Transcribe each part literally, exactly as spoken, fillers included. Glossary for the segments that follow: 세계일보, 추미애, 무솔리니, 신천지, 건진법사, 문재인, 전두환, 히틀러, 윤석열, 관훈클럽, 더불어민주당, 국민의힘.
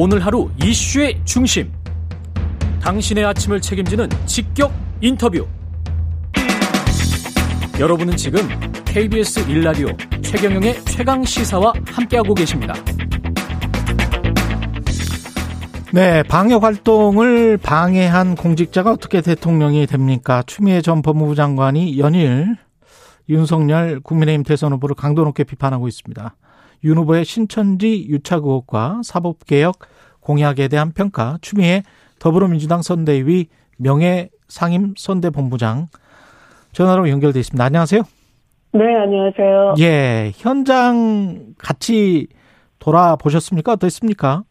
오늘 하루 이슈의 중심, 당신의 아침을 책임지는 직격 인터뷰. 여러분은 지금 케이비에스 일 라디오 최경영의 최강시사와 함께하고 계십니다. 네, 방역활동을 방해한 공직자가 어떻게 대통령이 됩니까? 추미애 전 법무부 장관이 연일 윤석열 국민의힘 대선 후보를 강도 높게 비판하고 있습니다. 윤 후보의 신천지 유착 의혹과 사법개혁 공약에 대한 평가, 추미애 더불어민주당 선대위 명예상임선대본부장 전화로 연결되어 있습니다. 안녕하세요. 네, 안녕하세요. 예, 현장 같이 돌아보셨습니까? 어땠습니까?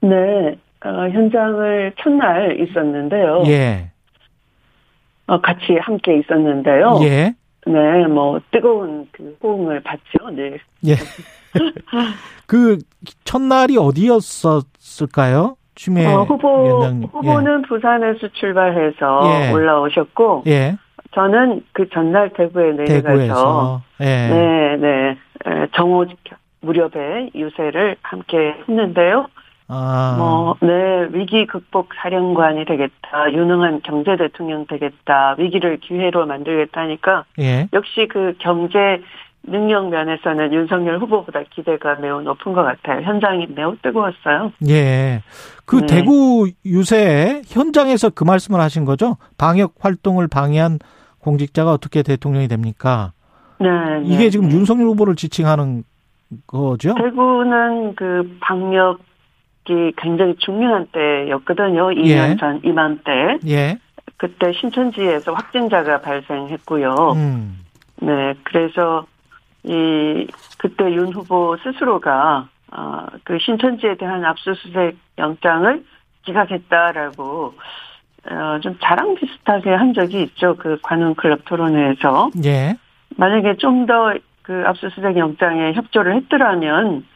네, 어, 현장을 첫날 있었는데요. 예. 어, 같이 함께 있었는데요. 예. 네, 뭐, 뜨거운 그 호응을 받죠, 네. 예. 그, 첫날이 어디였었을까요? 추미애 어, 후보, 위원장님. 후보는 예. 부산에서 출발해서 예. 올라오셨고, 예. 저는 그 전날 대구에 내려가서, 예. 네, 네, 정오 무렵에 유세를 함께 했는데요. 아. 뭐, 네, 위기 극복 사령관이 되겠다, 유능한 경제 대통령 되겠다, 위기를 기회로 만들겠다니까, 예. 역시 그 경제 능력 면에서는 윤석열 후보보다 기대가 매우 높은 것 같아요. 현장이 매우 뜨거웠어요. 예. 그 네. 대구 유세 현장에서 그 말씀을 하신 거죠? 방역 활동을 방해한 공직자가 어떻게 대통령이 됩니까? 네. 네. 이게 지금 윤석열 후보를 지칭하는 거죠? 대구는 그 방역 굉장히 중요한 때였거든요. 이 년 예. 전 이맘때. 예. 그때 신천지에서 확진자가 발생했고요. 음. 네, 그래서 이 그때 윤 후보 스스로가 어, 그 신천지에 대한 압수수색 영장을 기각했다라고 어, 좀 자랑 비슷하게 한 적이 있죠. 그 관훈클럽 토론회에서. 예. 만약에 좀 더 그 압수수색 영장에 협조를 했더라면.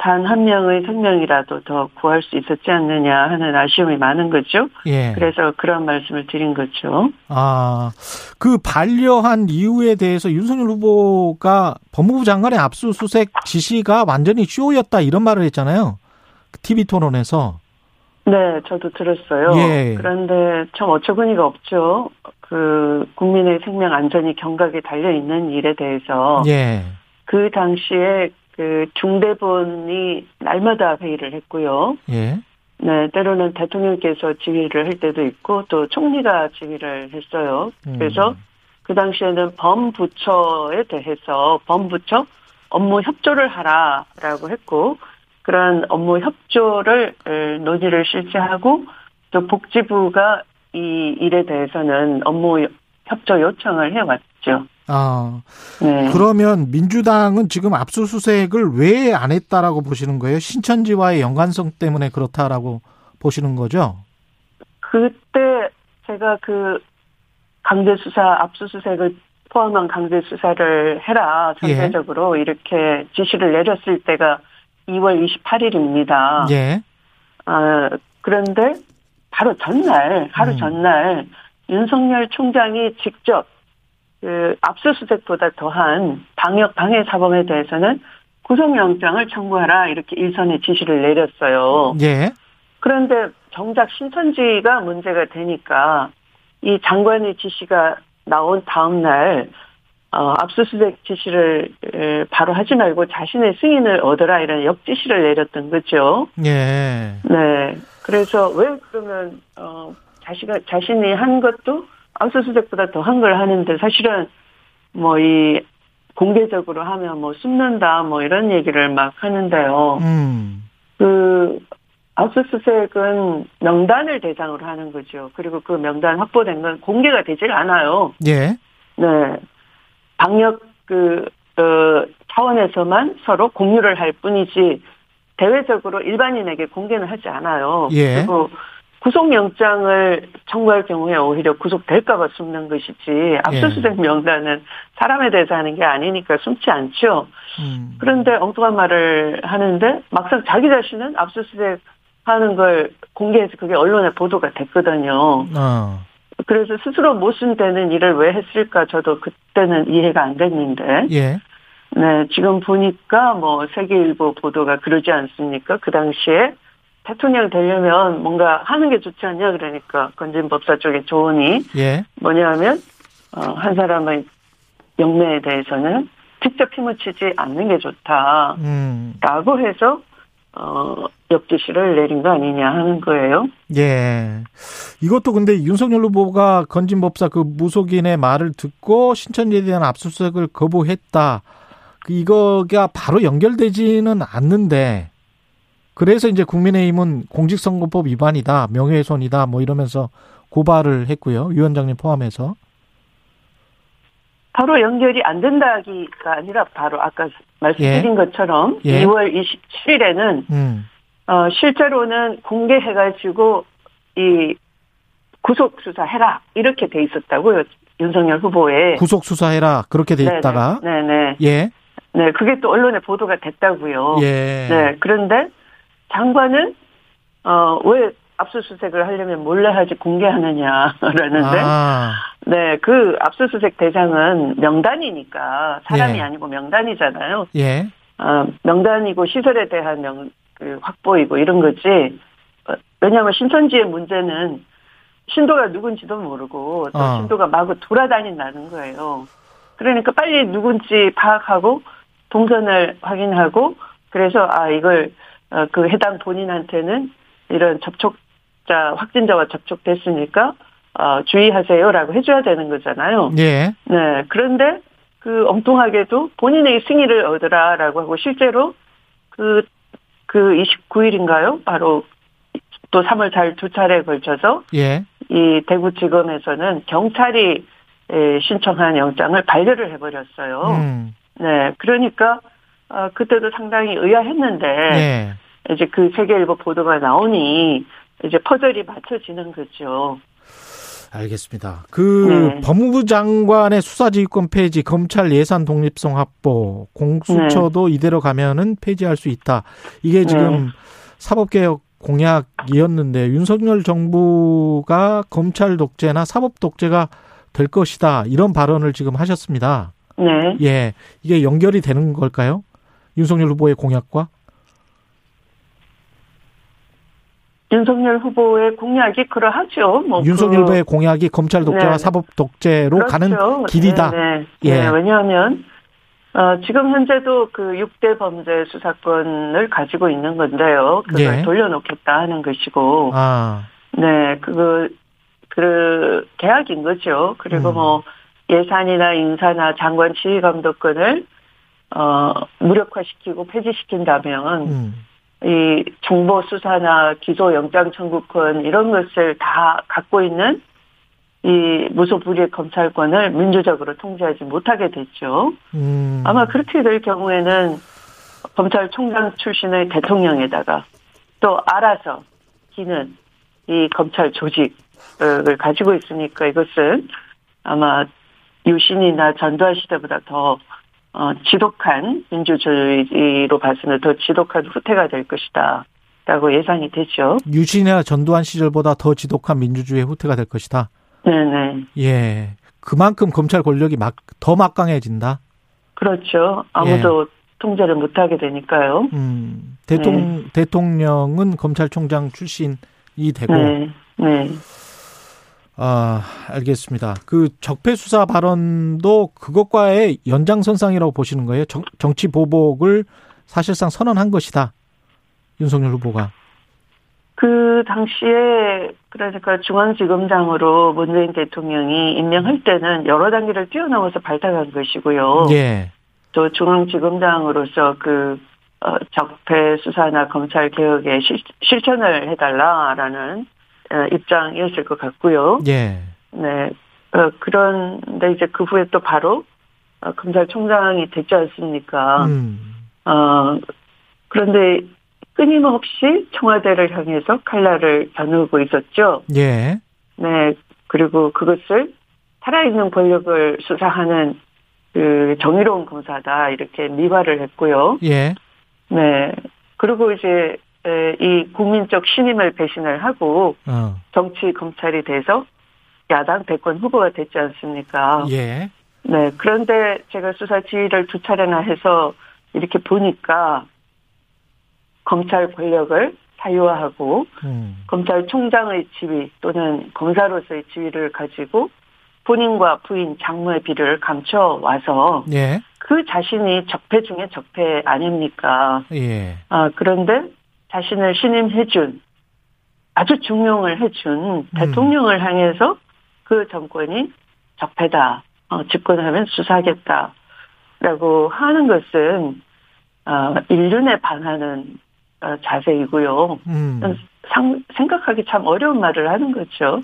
단 한 명의 생명이라도 더 구할 수 있었지 않느냐 하는 아쉬움이 많은 거죠. 예. 그래서 그런 말씀을 드린 거죠. 아, 그 반려한 이유에 대해서 윤석열 후보가 법무부 장관의 압수수색 지시가 완전히 쇼였다 이런 말을 했잖아요. 티비 토론에서. 네, 저도 들었어요. 예. 그런데 참 어처구니가 없죠. 그 국민의 생명 안전이 경각에 달려 있는 일에 대해서. 예. 그 당시에. 그 중대본이 날마다 회의를 했고요. 예. 네, 때로는 대통령께서 지휘를 할 때도 있고 또 총리가 지휘를 했어요. 그래서 음. 그 당시에는 범부처에 대해서 범부처 업무 협조를 하라라고 했고 그런 업무 협조를 논의를 실시하고 또 복지부가 이 일에 대해서는 업무 협조 요청을 해왔죠. 아, 네. 그러면 민주당은 지금 압수수색을 왜 안 했다라고 보시는 거예요? 신천지와의 연관성 때문에 그렇다라고 보시는 거죠? 그때 제가 그 강제수사, 압수수색을 포함한 강제수사를 해라, 전체적으로 예. 이렇게 지시를 내렸을 때가 이월 이십팔일입니다. 예. 아, 그런데 바로 전날, 하루 음. 전날, 윤석열 총장이 직접 그 압수수색보다 더한 방역 방해 사범에 대해서는 구속영장을 청구하라 이렇게 일선의 지시를 내렸어요. 예. 그런데 정작 신천지가 문제가 되니까 이 장관의 지시가 나온 다음 날 어, 압수수색 지시를 바로 하지 말고 자신의 승인을 얻어라 이런 역지시를 내렸던 거죠. 예. 네. 그래서 왜 그러면 어, 자신이 자신이 한 것도 압수수색보다 더한 걸 하는데 사실은 뭐 이 공개적으로 하면 뭐 숨는다 뭐 이런 얘기를 막 하는데요. 음. 그 압수수색은 명단을 대상으로 하는 거죠. 그리고 그 명단 확보된 건 공개가 되질 않아요. 예. 네. 방역 그 어, 차원에서만 서로 공유를 할 뿐이지 대외적으로 일반인에게 공개는 하지 않아요. 예. 그리고 구속영장을 청구할 경우에 오히려 구속될까봐 숨는 것이지 압수수색 명단은 사람에 대해서 하는 게 아니니까 숨지 않죠. 음. 그런데 엉뚱한 말을 하는데 막상 자기 자신은 압수수색 하는 걸 공개해서 그게 언론에 보도가 됐거든요. 어. 그래서 스스로 모순되는 일을 왜 했을까 저도 그때는 이해가 안 됐는데 예. 네, 지금 보니까 뭐 세계일보 보도가 그러지 않습니까? 그 당시에 대통령 되려면 뭔가 하는 게 좋지 않냐, 그러니까 건진법사 쪽의 조언이 예. 뭐냐 하면 어, 한 사람의 영매에 대해서는 직접 피묻히지 않는 게 좋다 라고 음. 해서 어, 역지시를 내린 거 아니냐 하는 거예요. 예. 이것도 근데 윤석열 후보가 건진법사 그 무속인의 말을 듣고 신천지에 대한 압수수색을 거부했다. 이거가 바로 연결되지는 않는데, 그래서 이제 국민의힘은 공직선거법 위반이다, 명예훼손이다, 뭐 이러면서 고발을 했고요. 위원장님 포함해서. 바로 연결이 안 된다기가 아니라 바로 아까 말씀드린 예. 것처럼 예. 이월 이십칠일에는 음. 어, 실제로는 공개해가지고 이 구속수사해라 이렇게 돼 있었다고요. 윤석열 후보에. 구속수사해라 그렇게 돼 네네. 있다가. 네네. 예. 네, 그게 또 언론에 보도가 됐다고요. 예. 네, 그런데 장관은 어, 왜 압수수색을 하려면 몰래 하지 공개하느냐라는데, 아. 네, 그 압수수색 대상은 명단이니까 사람이 예. 아니고 명단이잖아요. 예. 어, 명단이고 시설에 대한 명, 그 확보이고 이런 거지. 어, 왜냐하면 신천지의 문제는 신도가 누군지도 모르고 또 어. 신도가 마구 돌아다닌다는 거예요. 그러니까 빨리 누군지 파악하고 동선을 확인하고, 그래서 아 이걸 어, 그 해당 본인한테는 이런 접촉자, 확진자와 접촉됐으니까 어, 주의하세요라고 해줘야 되는 거잖아요. 예. 네. 그런데 그 엉뚱하게도 본인의 승인을 얻으라라고 하고, 실제로 그, 그 이십구일인가요? 바로 또 삼월 사일 두 차례에 걸쳐서 예. 이 대구지검에서는 경찰이 예, 신청한 영장을 반려를 해버렸어요. 음. 네, 그러니까 어, 그때도 상당히 의아했는데 네. 이제 그 세계일보 보도가 나오니 이제 퍼즐이 맞춰지는 거죠. 알겠습니다. 그 네. 법무부 장관의 수사지휘권 폐지, 검찰 예산 독립성 확보, 공수처도 네. 이대로 가면은 폐지할 수 있다. 이게 지금 네. 사법개혁 공약이었는데 윤석열 정부가 검찰 독재나 사법 독재가 될 것이다, 이런 발언을 지금 하셨습니다. 네. 예. 이게 연결이 되는 걸까요? 윤석열 후보의 공약과? 윤석열 후보의 공약이 그러하죠. 뭐 윤석열 그... 후보의 공약이 검찰 독재와 네. 사법 독재로 그렇죠. 가는 길이다. 네. 네. 예. 네. 왜냐하면 어, 지금 현재도 그 육 대 범죄 수사권을 가지고 있는 건데요. 그걸 예. 돌려놓겠다 하는 것이고. 아. 네. 그거 그 계약인 거죠. 그리고 음. 뭐 예산이나 인사나 장관 지휘 감독권을 어 무력화시키고 폐지시킨다면 음. 이 정보 수사나 기소 영장 청구권 이런 것을 다 갖고 있는 이 무소불위의 검찰권을 민주적으로 통제하지 못하게 됐죠. 음. 아마 그렇게 될 경우에는 검찰총장 출신의 대통령에다가 또 알아서 기는 이 검찰 조직 을 가지고 있으니까 이것은 아마 유신이나 전두환 시대보다 더 지독한, 민주주의로 봤을 때 더 지독한 후퇴가 될 것이다 라고 예상이 되죠. 유신이나 전두환 시절보다 더 지독한 민주주의의 후퇴가 될 것이다. 네네. 예, 그만큼 검찰 권력이 막, 더 막강해진다. 그렇죠. 아무도 예. 통제를 못하게 되니까요. 음, 대통령, 네. 대통령은 검찰총장 출신이 되고. 네. 네. 아, 알겠습니다. 그 적폐수사 발언도 그것과의 연장선상이라고 보시는 거예요? 정, 정치 보복을 사실상 선언한 것이다, 윤석열 후보가. 그 당시에 그러니까 중앙지검장으로 문재인 대통령이 임명할 때는 여러 단계를 뛰어넘어서 발탁한 것이고요. 예. 또 중앙지검장으로서 그 적폐수사나 검찰개혁의 실천을 해달라라는 입장이었을 것 같고요. 예. 네. 어, 그런데 이제 그 후에 또 바로 어, 검찰총장이 됐지 않습니까? 음. 어, 그런데 끊임없이 청와대를 향해서 칼날을 겨누고 있었죠. 예. 네. 그리고 그것을 살아있는 권력을 수사하는 그 정의로운 검사다 이렇게 미화를 했고요. 예. 네. 그리고 이제 이 국민적 신임을 배신을 하고 어. 정치 검찰이 돼서 야당 대권 후보가 됐지 않습니까? 예. 네. 그런데 제가 수사 지휘를 두 차례나 해서 이렇게 보니까 검찰 권력을 사유화하고 음. 검찰총장의 지위 또는 검사로서의 지위를 가지고 본인과 부인 장모의 비를 감춰와서 예. 그 자신이 적폐 중에 적폐 아닙니까? 예. 아, 그런데 자신을 신임해준 아주 중용을 해준 대통령을 음. 향해서 그 정권이 적폐다. 어, 집권하면 수사하겠다라고 하는 것은 어, 인륜에 반하는 어, 자세이고요. 음. 상, 생각하기 참 어려운 말을 하는 거죠.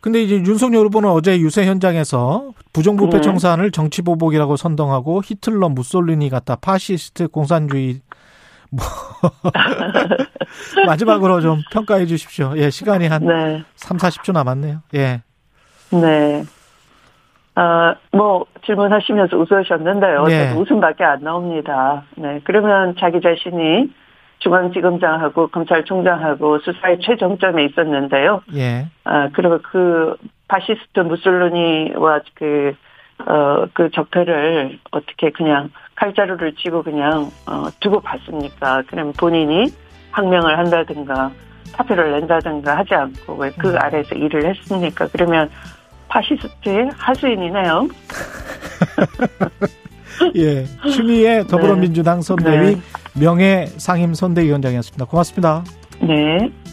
근데 이제 윤석열 후보는 어제 유세 현장에서 부정부패 청산을 음. 정치보복이라고 선동하고 히틀러, 무솔리니 같다, 파시스트, 공산주의 뭐 마지막으로 좀 평가해 주십시오. 예, 시간이 한 네. 삼사십 초 남았네요. 예. 네. 어, 뭐 질문하시면서 웃으셨는데요. 네. 웃음밖에 안 나옵니다. 네, 그러면 자기 자신이 중앙지검장하고 검찰총장하고 수사의 최정점에 있었는데요. 예. 아, 그리고 그 파시스트 무솔리니와 그, 어, 그 적폐를 어떻게 그냥 칼자루를 쥐고 그냥, 어, 두고 봤습니까? 그럼 본인이 항명을 한다든가 사표를 낸다든가 하지 않고 왜 그 아래에서 일을 했습니까? 그러면 파시스트의 하수인이네요. 예. 추미애 더불어민주당 선대위 네. 명예 상임 선대위원장이었습니다. 고맙습니다. 네.